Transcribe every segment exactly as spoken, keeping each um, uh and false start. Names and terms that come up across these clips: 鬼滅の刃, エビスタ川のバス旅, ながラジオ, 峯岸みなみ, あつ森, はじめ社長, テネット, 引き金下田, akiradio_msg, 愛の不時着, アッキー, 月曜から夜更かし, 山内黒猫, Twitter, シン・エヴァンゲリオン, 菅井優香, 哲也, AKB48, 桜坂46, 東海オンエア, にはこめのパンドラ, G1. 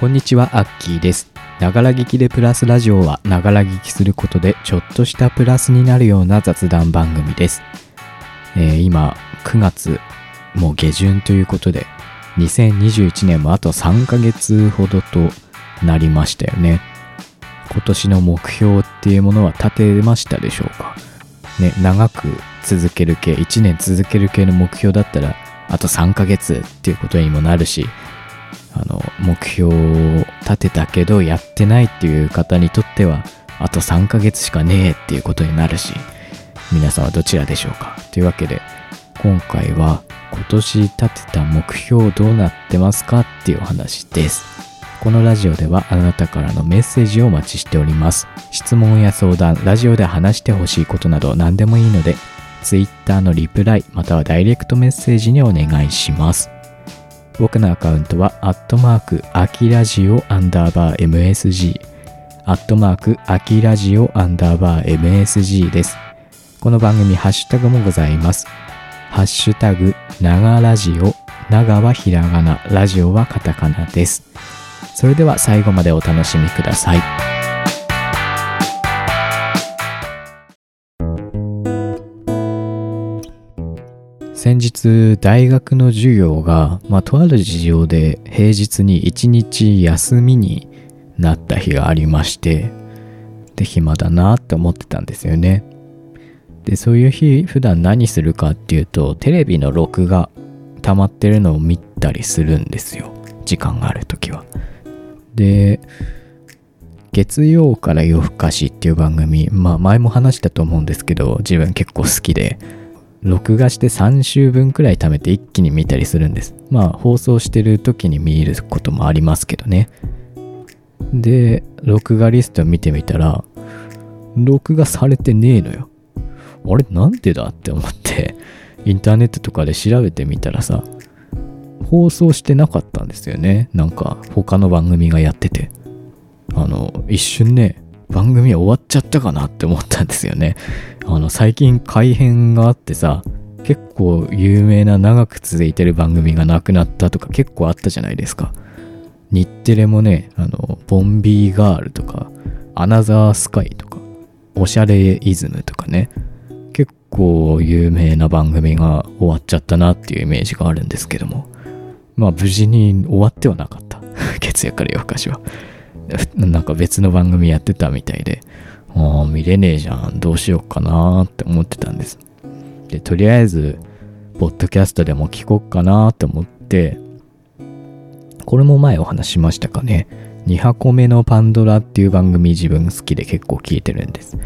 こんにちは、アッキーです。ながら聞きでプラスラジオは、ながら聞きすることでちょっとしたプラスになるような雑談番組です。えー、今くがつもう下旬ということで、にせんにじゅういちねんもあとさんかげつほどとなりましたよね。今年の目標っていうものは立てましたでしょうかね。長く続ける系、いちねん続ける系の目標だったらあとさんかげつっていうことにもなるし、あの目標を立てたけどやってないっていう方にとってはあとさんかげつしかねえっていうことになるし、皆さんはどちらでしょうか。というわけで今回は今年立てた目標どうなってますかっていうお話です。このラジオではあなたからのメッセージをお待ちしております。質問や相談、ラジオで話してほしいことなど何でもいいので、Twitter のリプライまたはダイレクトメッセージにお願いします。僕のアカウントはアットマークアキラジオアンダーバー エムエスジー アットマークアキラジオアンダーバー エムエスジー です。この番組ハッシュタグもございます。ハッシュタグながラジオ、ながはひらがな、ラジオはカタカナです。それでは最後までお楽しみください。先日大学の授業が、まあ、とある事情で平日にいちにち休みになった日がありまして、で暇だなって思ってたんですよね。でそういう日普段何するかっていうと、テレビの録画溜まってるのを見たりするんですよ、時間があるときは。で月曜から夜更かしっていう番組、まあ前も話したと思うんですけど、自分結構好きで録画してさんしゅうぶんくらい貯めて一気に見たりするんです。まあ放送してる時に見ることもありますけどね。で録画リスト見てみたら録画されてねえのよ。あれなんでだって思ってインターネットとかで調べてみたらさ、放送してなかったんですよね。なんか他の番組がやってて、あの一瞬ね、番組終わっちゃったかなって思ったんですよね。あの最近改編があってさ、結構有名な長く続いてる番組がなくなったとか結構あったじゃないですか。日テレもね、あのボンビーガールとかアナザースカイとかおしゃれイズムとかね、結構有名な番組が終わっちゃったなっていうイメージがあるんですけども、まあ無事に終わってはなかった月曜から夜更かしはなんか別の番組やってたみたいで、あ見れねえじゃん、どうしようかなって思ってたんです。でとりあえずポッドキャストでも聞こうかなと思って、これも前お話しましたかね、にはこめのパンドラっていう番組、自分好きで結構聞いてるんです。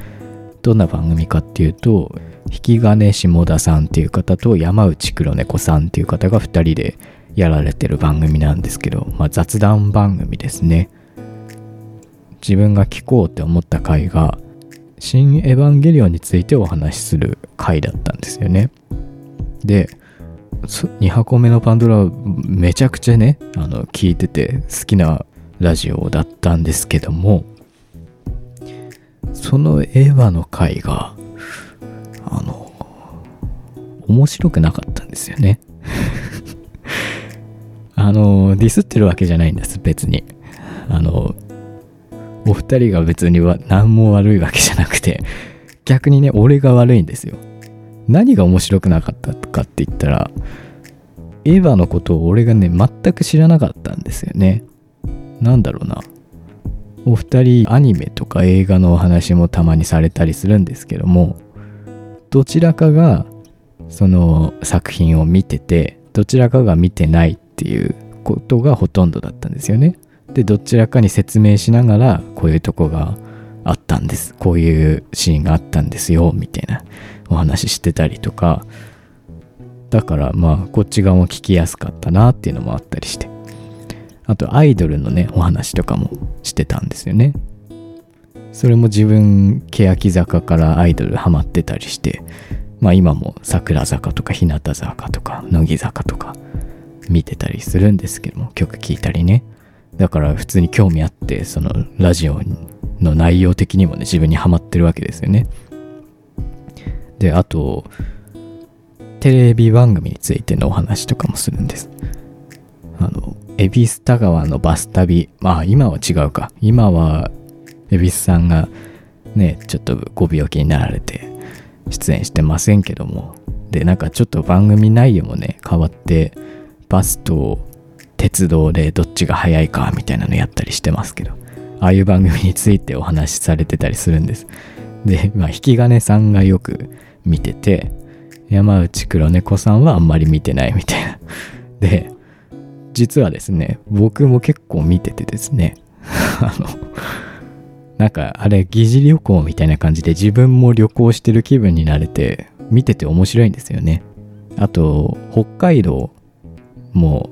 どんな番組かっていうと、引き金下田さんっていう方と山内黒猫さんっていう方がふたりでやられてる番組なんですけど、まあ、雑談番組ですね。自分が聞こうって思った回が新エヴァンゲリオンについてお話しする回だったんですよね。でにはこめのパンドラめちゃくちゃね、あの聞いてて好きなラジオだったんですけども、そのエヴァの回があの面白くなかったんですよねあのディスってるわけじゃないんです、別に。あのお二人が別には何も悪いわけじゃなくて、逆にね俺が悪いんですよ。何が面白くなかったかって言ったら、エヴァのことを俺がね全く知らなかったんですよね。なんだろうな、お二人アニメとか映画のお話もたまにされたりするんですけども、どちらかがその作品を見てて、どちらかが見てないっていうことがほとんどだったんですよね。でどちらかに説明しながら、こういうとこがあったんです、こういうシーンがあったんですよみたいなお話してたりとか、だからまあこっち側も聞きやすかったなっていうのもあったりして、あとアイドルのねお話とかもしてたんですよね。それも自分欅坂からアイドルハマってたりして、まあ今も桜坂とか日向坂とか乃木坂とか見てたりするんですけども、曲聴いたりね。だから普通に興味あって、そのラジオの内容的にもね自分にハマってるわけですよね。であとテレビ番組についてのお話とかもするんです。あのエビスタ川のバス旅、まあ今は違うか、今はエビスさんがねちょっとご病気になられて出演してませんけども、でなんかちょっと番組内容もね変わって、バスと鉄道でどっちが早いかみたいなのやったりしてますけど、ああいう番組についてお話しされてたりするんです。で、まあ、引き金さんがよく見てて、山内黒猫さんはあんまり見てないみたいな。で、実はですね、僕も結構見ててですねあのなんかあれ疑似旅行みたいな感じで自分も旅行してる気分になれて見てて面白いんですよね。あと北海道も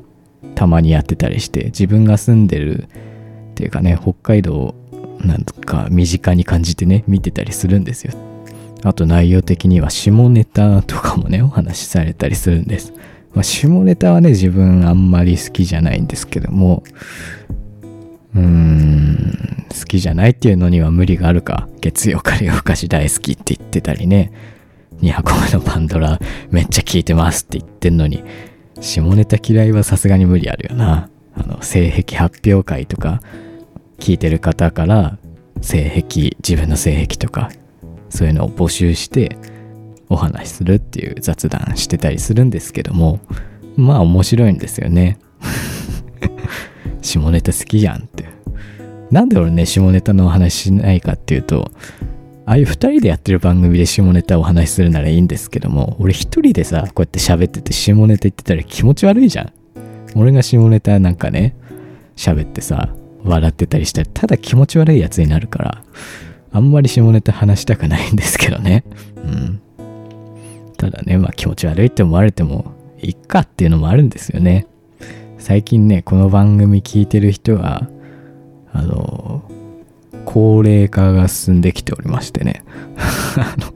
たまにやってたりして、自分が住んでるっていうかね、北海道なんか身近に感じてね見てたりするんですよ。あと内容的には下ネタとかもねお話しされたりするんです。まあ、下ネタはね自分あんまり好きじゃないんですけども、うーん好きじゃないっていうのには無理があるか、月曜から夜更かし大好きって言ってたりね、にはこめのパンドラめっちゃ聞いてますって言ってんのに下ネタ嫌いはさすがに無理あるよな。あの性癖発表会とか聞いてる方から性癖、自分の性癖とかそういうのを募集してお話しするっていう雑談してたりするんですけども、まあ面白いんですよね下ネタ好きじゃんって。なんで俺ね下ネタのお話しないかっていうと、ああいうふたりでやってる番組で下ネタをお話しするならいいんですけども、俺ひとりでさこうやって喋ってて下ネタ言ってたら気持ち悪いじゃん。俺が下ネタなんかね喋ってさ笑ってたりしたらただ気持ち悪いやつになるから、あんまり下ネタ話したくないんですけどね。うんただね、まあ気持ち悪いって思われてもいっかっていうのもあるんですよね。最近ねこの番組聞いてる人があの高齢化が進んできておりましてねあの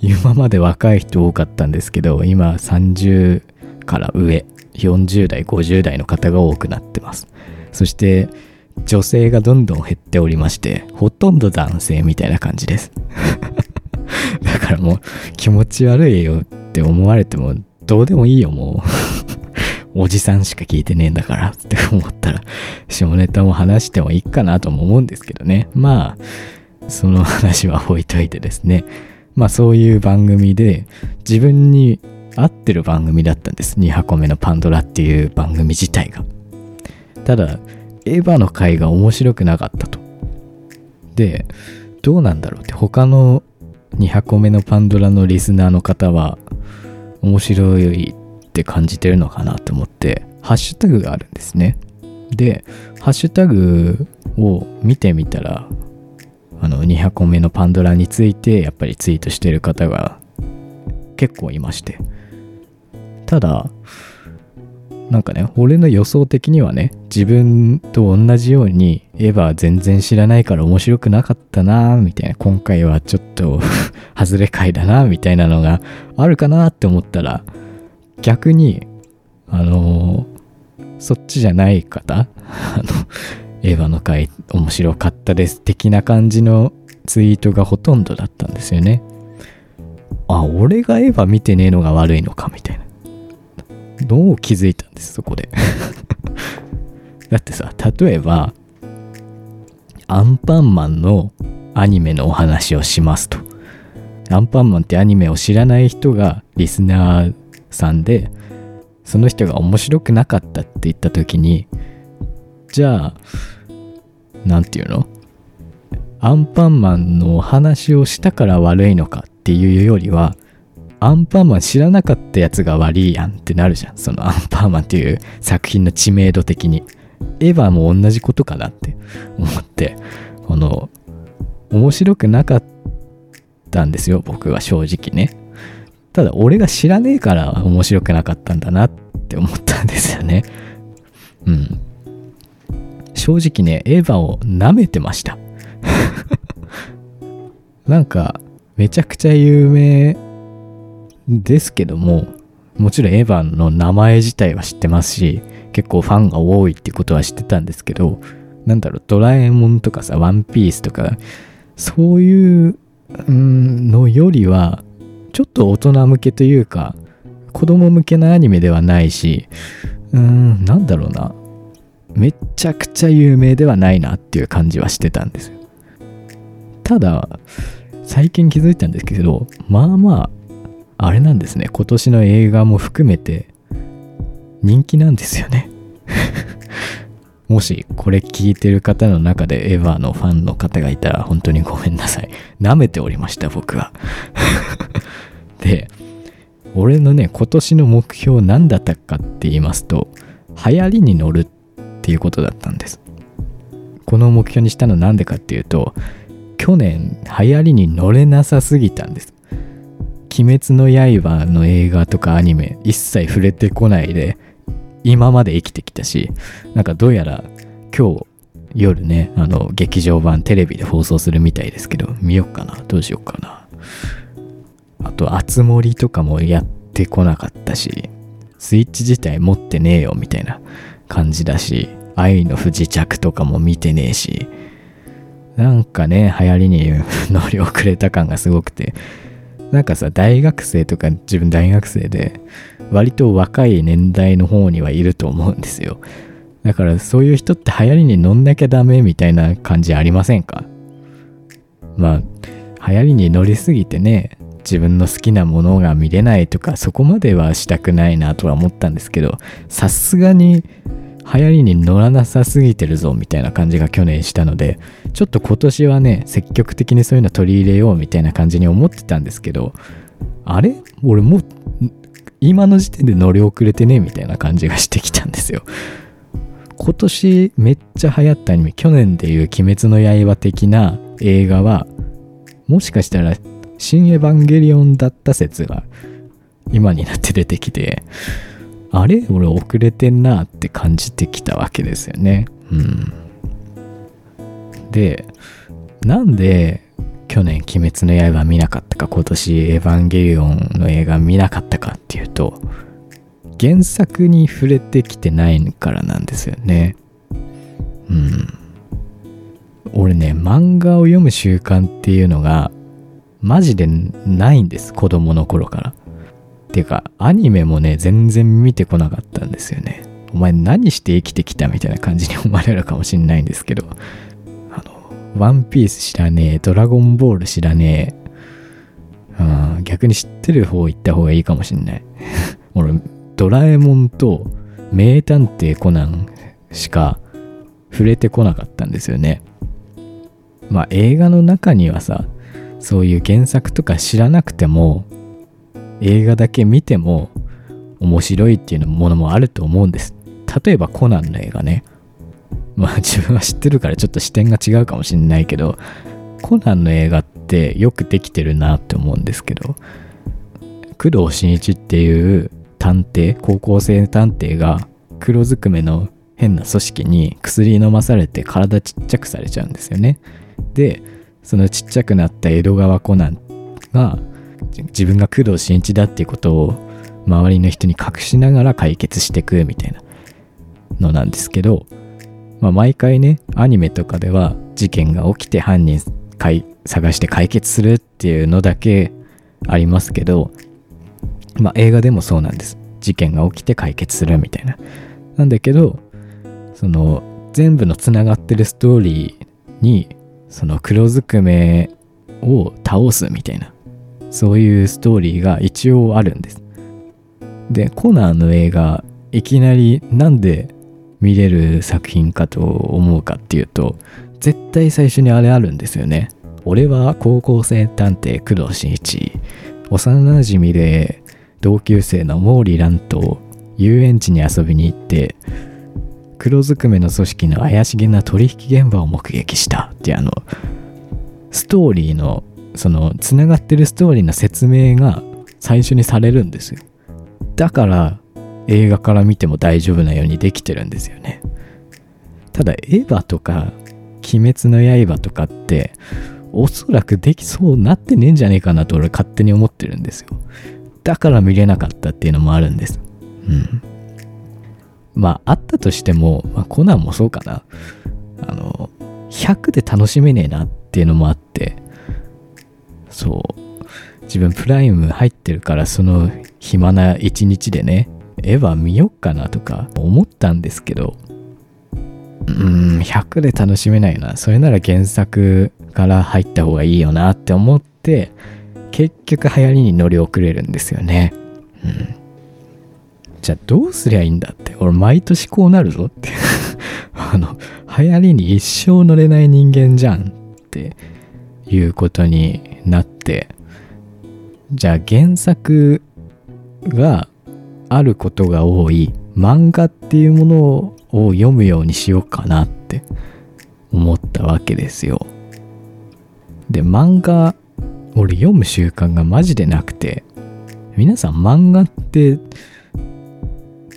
今まで若い人多かったんですけど、今さんじゅうから上、よんじゅう代ごじゅう代の方が多くなってます。そして女性がどんどん減っておりまして、ほとんど男性みたいな感じですだからもう気持ち悪いよって思われてもどうでもいいよもうおじさんしか聞いてねえんだからって思ったら下ネタも話してもいいかなとも思うんですけどね。まあその話は置いといてですね、まあそういう番組で自分に合ってる番組だったんです、にはこめのパンドラっていう番組自体が。ただエヴァの回が面白くなかったと。でどうなんだろうって、他のにはこめのパンドラのリスナーの方は面白いって感じてるのかなと思って、ハッシュタグがあるんですね。でハッシュタグを見てみたら、あのにはこめのパンドラについてやっぱりツイートしてる方が結構いまして、ただなんかね俺の予想的にはね、自分と同じようにエヴァ全然知らないから面白くなかったなみたいな、今回はちょっと外れ回だなみたいなのがあるかなって思ったら、逆にあのー、そっちじゃない方あのエヴァの回面白かったです的な感じのツイートがほとんどだったんですよね。あ、俺がエヴァ見てねえのが悪いのかみたいな、どう気づいたんですそこでだってさ、例えばアンパンマンのアニメのお話をしますと、アンパンマンってアニメを知らない人がリスナーさんで、その人が面白くなかったって言った時に、じゃあなんていうの、アンパンマンのお話をしたから悪いのかっていうよりは、アンパンマン知らなかったやつが悪いやんってなるじゃん、そのアンパンマンっていう作品の知名度的に。エヴァも同じことかなって思って、この面白くなかったんですよ僕は正直ね。ただ俺が知らねえから面白くなかったんだなって思ったんですよね。うん、正直ねエヴァを舐めてましたなんかめちゃくちゃ有名ですけども、もちろんエヴァの名前自体は知ってますし、結構ファンが多いってことは知ってたんですけど、なんだろう、ドラえもんとかさ、ワンピースとかそういうのよりはちょっと大人向けというか子供向けなアニメではないし、うーんなんだろうな、めちゃくちゃ有名ではないなっていう感じはしてたんですよ。ただ最近気づいたんですけど、まあまああれなんですね、今年の映画も含めて人気なんですよねもしこれ聞いてる方の中でエヴァのファンの方がいたら本当にごめんなさい、舐めておりました僕はで、俺のね今年の目標何だったかって言いますと、流行りに乗るっていうことだったんです。この目標にしたのなんでかっていうと、去年流行りに乗れなさすぎたんです。鬼滅の刃の映画とかアニメ一切触れてこないで今まで生きてきたし、なんかどうやら今日夜ね、あの劇場版テレビで放送するみたいですけど、見よっかな、どうしようかな。あとあつ森とかもやってこなかったし、スイッチ自体持ってねえよみたいな感じだし、愛の不時着とかも見てねえし、なんかね流行りに乗り遅れた感がすごくて、なんかさ大学生とか、自分大学生で割と若い年代の方にはいると思うんですよ。だからそういう人って流行りに乗んなきゃダメみたいな感じありませんか？まあ流行りに乗りすぎてね、自分の好きなものが見れないとか、そこまではしたくないなとは思ったんですけど、さすがに流行りに乗らなさすぎてるぞみたいな感じが去年したので、ちょっと今年はね積極的にそういうの取り入れようみたいな感じに思ってたんですけど、あれ俺もう今の時点で乗り遅れてねみたいな感じがしてきたんですよ。今年めっちゃ流行ったアニメ、去年でいう鬼滅の刃的な映画はもしかしたら新エヴァンゲリオンだった説が今になって出てきて、あれ俺遅れてんなって感じてきたわけですよね。うん、で、なんで去年鬼滅の刃見なかったか、今年エヴァンゲリオンの映画見なかったかっていうと、原作に触れてきてないからなんですよね。うん、俺ね漫画を読む習慣っていうのがマジでないんです、子供の頃から。ていうかアニメもね全然見てこなかったんですよね。お前何して生きてきたみたいな感じに思われるかもしんないんですけど、あのワンピース知らねえ、ドラゴンボール知らねえ、あ逆に知ってる方行った方がいいかもしんない俺ドラえもんと名探偵コナンしか触れてこなかったんですよね。まあ映画の中にはさ、そういう原作とか知らなくても映画だけ見ても面白いっていうものもあると思うんです。例えばコナンの映画ね、まあ自分は知ってるからちょっと視点が違うかもしれないけど、コナンの映画ってよくできてるなって思うんですけど、工藤新一っていう探偵、高校生探偵が黒ずくめの変な組織に薬飲まされて体ちっちゃくされちゃうんですよね。でそのちっちゃくなった江戸川コナンが自分が工藤新一だっていうことを周りの人に隠しながら解決していくみたいなのなんですけど、まあ、毎回ねアニメとかでは事件が起きて犯人探して解決するっていうのだけありますけど、まあ、映画でもそうなんです。事件が起きて解決するみたいな、なんだけどその全部のつながってるストーリーにその黒ずくめを倒すみたいな、そういうストーリーが一応あるんです。で、コナンの映画いきなりなんで見れる作品かと思うかっていうと、絶対最初にあれあるんですよね。俺は高校生探偵工藤新一、幼なじみで同級生の毛利蘭と遊園地に遊びに行って黒ずくめの組織の怪しげな取引現場を目撃したっていう、あのストーリーのそのつながってるストーリーの説明が最初にされるんですよ。だから映画から見ても大丈夫なようにできてるんですよね。ただエヴァとか鬼滅の刃とかっておそらくできそうなってねえんじゃねえかなと俺勝手に思ってるんですよ。だから見れなかったっていうのもあるんです。うん。まああったとしても、まあ、コナンもそうかな。あのひゃくで楽しめねえなっていうのもあって。そう自分プライム入ってるから、その暇な一日でねエヴァ見よっかなとか思ったんですけど、うん、ひゃくで楽しめないよな。それなら原作から入った方がいいよなって思って、結局流行りに乗り遅れるんですよね。うん。じゃあどうすりゃいいんだって。俺毎年こうなるぞって。あの、流行りに一生乗れない人間じゃんっていうことになって、じゃあ原作があることが多い漫画っていうものをを読むようにしようかなって思ったわけですよ。で、漫画俺読む習慣がマジでなくて、皆さん漫画って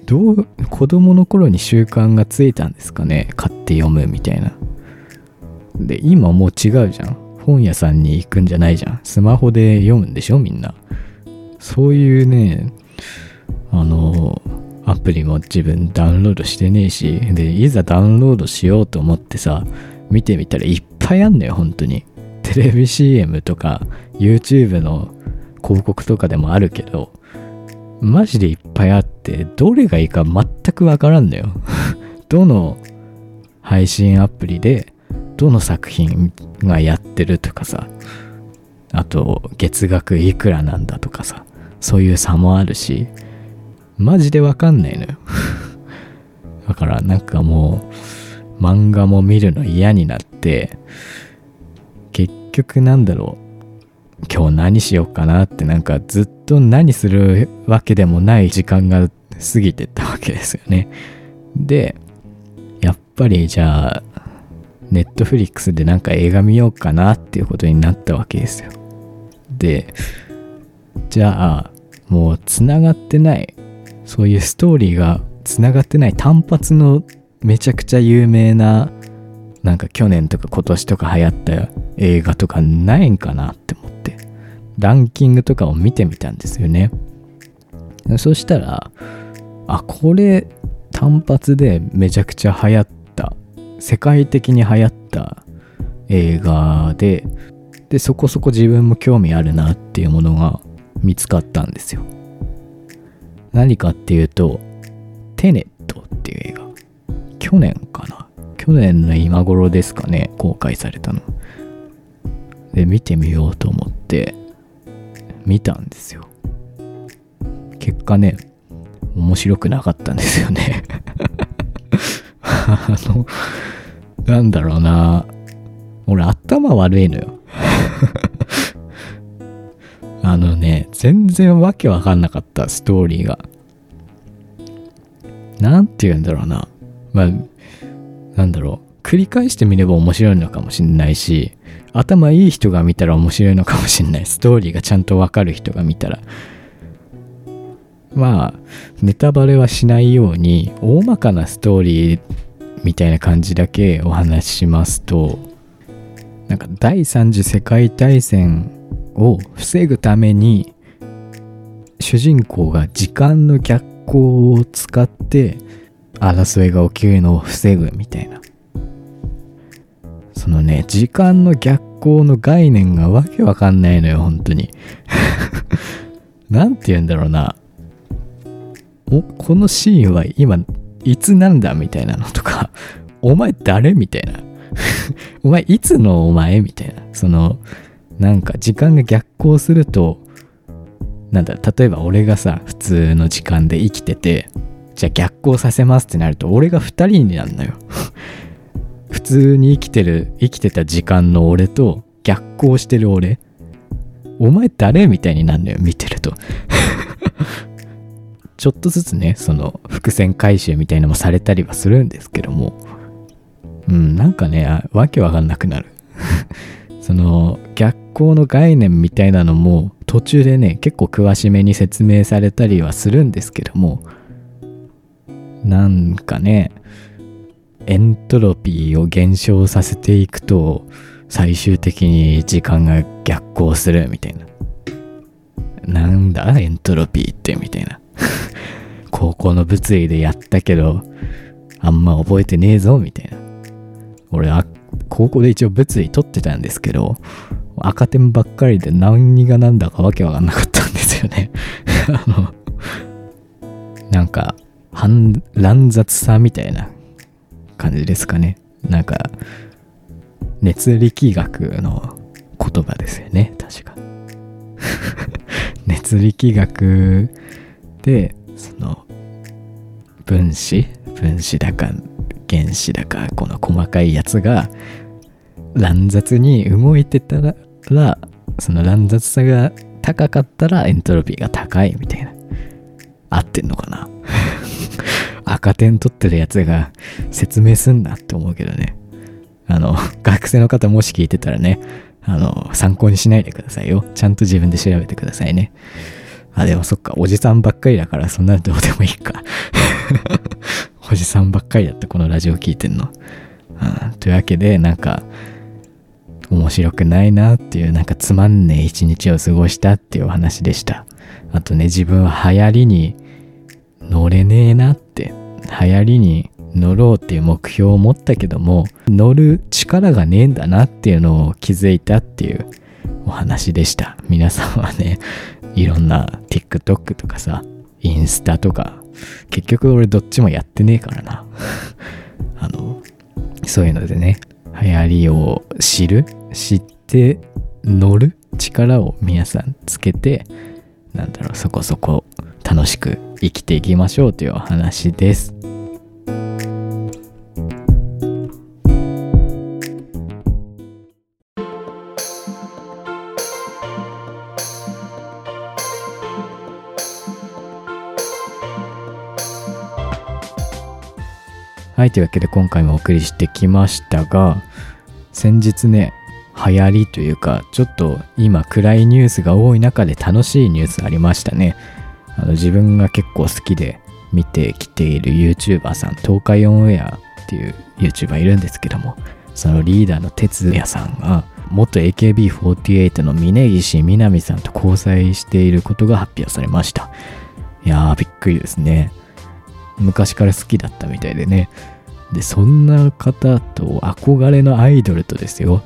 どう子供の頃に習慣がついたんですかね。買って読むみたいな。で、今もう違うじゃん。本屋さんに行くんじゃないじゃん。スマホで読むんでしょみんな。そういうね、あのアプリも自分ダウンロードしてねえし、でいざダウンロードしようと思ってさ、見てみたらいっぱいあんのよ。本当にテレビ シーエム とか YouTube の広告とかでもあるけど、マジでいっぱいあって、どれがいいか全くわからんのよどの配信アプリでどの作品がやってるとかさ、あと月額いくらなんだとかさ、そういう差もあるし、マジでわかんないのよだからなんかもう漫画も見るの嫌になって、結局なんだろう、今日何しようかなって、なんかずっと何するわけでもない時間が過ぎてったわけですよね。で、やっぱりじゃあネットフリックスでなんか映画見ようかなっていうことになったわけですよ。で、じゃあもうつながってない、そういうストーリーがつながってない単発のめちゃくちゃ有名な、なんか去年とか今年とか流行った映画とかないんかなって思ってランキングとかを見てみたんですよね。そしたら、あ、これ単発でめちゃくちゃ流行った、世界的に流行った映画で、でそこそこ自分も興味あるなっていうものが見つかったんですよ。何かっていうと、テネットっていう映画。去年かな。去年の今頃ですかね、公開されたの。で、見てみようと思って、見たんですよ。結果ね、面白くなかったんですよね。あの、なんだろうな。俺、頭悪いのよ。あのね、全然わけわかんなかった、ストーリーが。なんて言うんだろうな。まあ、なんだろう。繰り返してみれば面白いのかもしんないし、頭いい人が見たら面白いのかもしんない。ストーリーがちゃんとわかる人が見たら。まあ、ネタバレはしないように、大まかなストーリーみたいな感じだけお話ししますと、なんか第三次世界大戦を防ぐために主人公が時間の逆行を使って争いが起きるのを防ぐみたいな、そのね、時間の逆行の概念がわけわかんないのよ、本当になんて言うんだろうな。お、このシーンは今いつなんだみたいなのとか、お前誰みたいなお前いつのお前みたいな、そのなんか時間が逆行すると、なんだ、例えば俺がさ、普通の時間で生きてて、じゃあ逆行させますってなると、俺が二人になるのよ普通に生きてる、生きてた時間の俺と逆行してる俺、お前誰みたいになるのよ、見てるとちょっとずつね、その伏線回収みたいなのもされたりはするんですけども、うん、なんかね、わけわかんなくなるその逆行の概念みたいなのも途中でね、結構詳しめに説明されたりはするんですけども、なんかね、エントロピーを減少させていくと最終的に時間が逆行するみたいな、なんだエントロピーってみたいな高校の物理でやったけどあんま覚えてねえぞみたいな。俺あ高校で一応物理取ってたんですけど、赤点ばっかりで何がなんだかわけわかんなかったんですよねあのなんか乱雑さみたいな感じですかね。なんか熱力学の言葉ですよね、確か。熱力学でその分子分子だか原子だかこの細かいやつが乱雑に動いてたら、その乱雑さが高かったらエントロピーが高いみたいな。合ってんのかな。赤点取ってるやつが説明すんなって思うけどね。あの学生の方もし聞いてたらね、あの参考にしないでくださいよ。ちゃんと自分で調べてくださいね。あ、でもそっか、おじさんばっかりだからそんなのどうでもいいか。おじさんばっかりだってこのラジオ聞いてんの、うん、というわけでなんか面白くないなっていう、なんかつまんねえ一日を過ごしたっていうお話でした。あとね、自分は流行りに乗れねえなって、流行りに乗ろうっていう目標を持ったけども乗る力がねえんだなっていうのを気づいたっていうお話でした。皆さんはね、いろんな TikTok とかさ、インスタとか、結局俺どっちもやってねえからな。あのそういうのでね、流行りを知る、知って乗る力を皆さんつけて、なんだろう、そこそこ楽しく生きていきましょうというお話です。はい、というわけで今回もお送りしてきましたが、先日ね、流行りというかちょっと今暗いニュースが多い中で楽しいニュースありましたね。あの自分が結構好きで見てきている YouTuber さん、東海オンエアっていう YouTuber いるんですけども、そのリーダーの哲也さんが元 エーケービーフォーティーエイト の峯岸みなみさんと交際していることが発表されました。いやー、びっくりですね。昔から好きだったみたいでね。で、そんな方と、憧れのアイドルとですよ、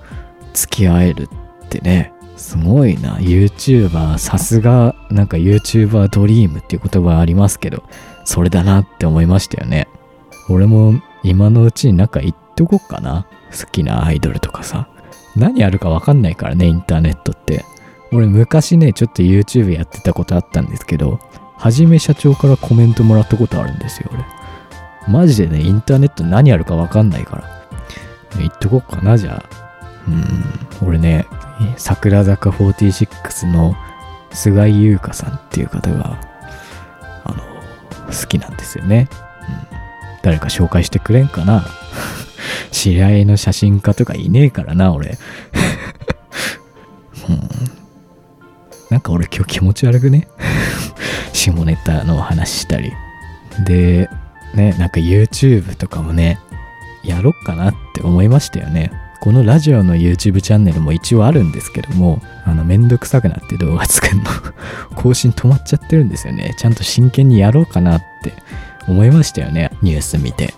付き合えるってね、すごいな。 YouTuber、 さすがなんか YouTuber ドリームっていう言葉ありますけど、それだなって思いましたよね。俺も今のうちになんか言っとこっかな、好きなアイドルとかさ。何あるか分かんないからね、インターネットって。俺昔ね、ちょっと YouTube やってたことあったんですけど、はじめ社長からコメントもらったことあるんですよ、俺。マジでね、インターネット何あるか分かんないから、言っとこっかな、じゃあ。うん、俺ね、桜坂フォーティーシックスの菅井優香さんっていう方があの好きなんですよね、うん、誰か紹介してくれんかな。知り合いの写真家とかいねえからな、俺。、うん、なんか俺今日気持ち悪くね。下ネタのお話したりでね、なんか YouTube とかもね、やろっかなって思いましたよね。このラジオの YouTube チャンネルも一応あるんですけども、あのめんどくさくなって動画作るの更新止まっちゃってるんですよね。ちゃんと真剣にやろうかなって思いましたよね、ニュース見て、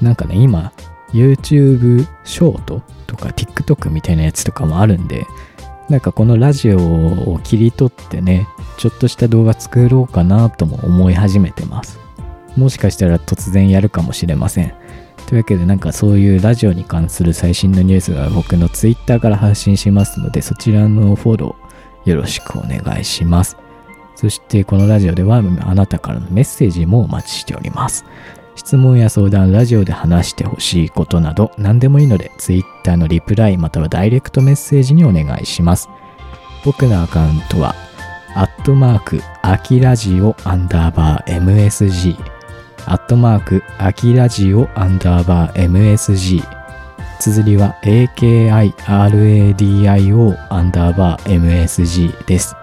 うん、なんかね、今 YouTube ショートとか TikTok みたいなやつとかもあるんで、なんかこのラジオを切り取ってね、ちょっとした動画作ろうかなとも思い始めてます。もしかしたら突然やるかもしれません。というわけで、なんかそういうラジオに関する最新のニュースは僕のツイッターから発信しますので、そちらのフォローよろしくお願いします。そしてこのラジオではあなたからのメッセージもお待ちしております。質問や相談、ラジオで話してほしいことなど何でもいいので、ツイッターのリプライまたはダイレクトメッセージにお願いします。僕のアカウントはアットマークアキラジオアンダーバー エムエスジー、アットマークアキラジオアンダーバー エムエスジー、 綴りは エーケーアイアールエーディーアイオー アンダーバー エムエスジー です。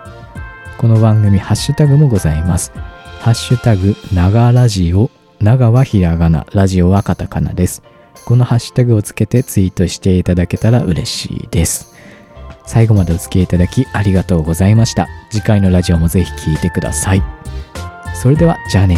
この番組ハッシュタグもございます。ハッシュタグ長ラジオ、長はひらがな、ラジオはカタカナです。このハッシュタグをつけてツイートしていただけたら嬉しいです。最後までお付き合いいただきありがとうございました。次回のラジオもぜひ聞いてください。それではじゃあね。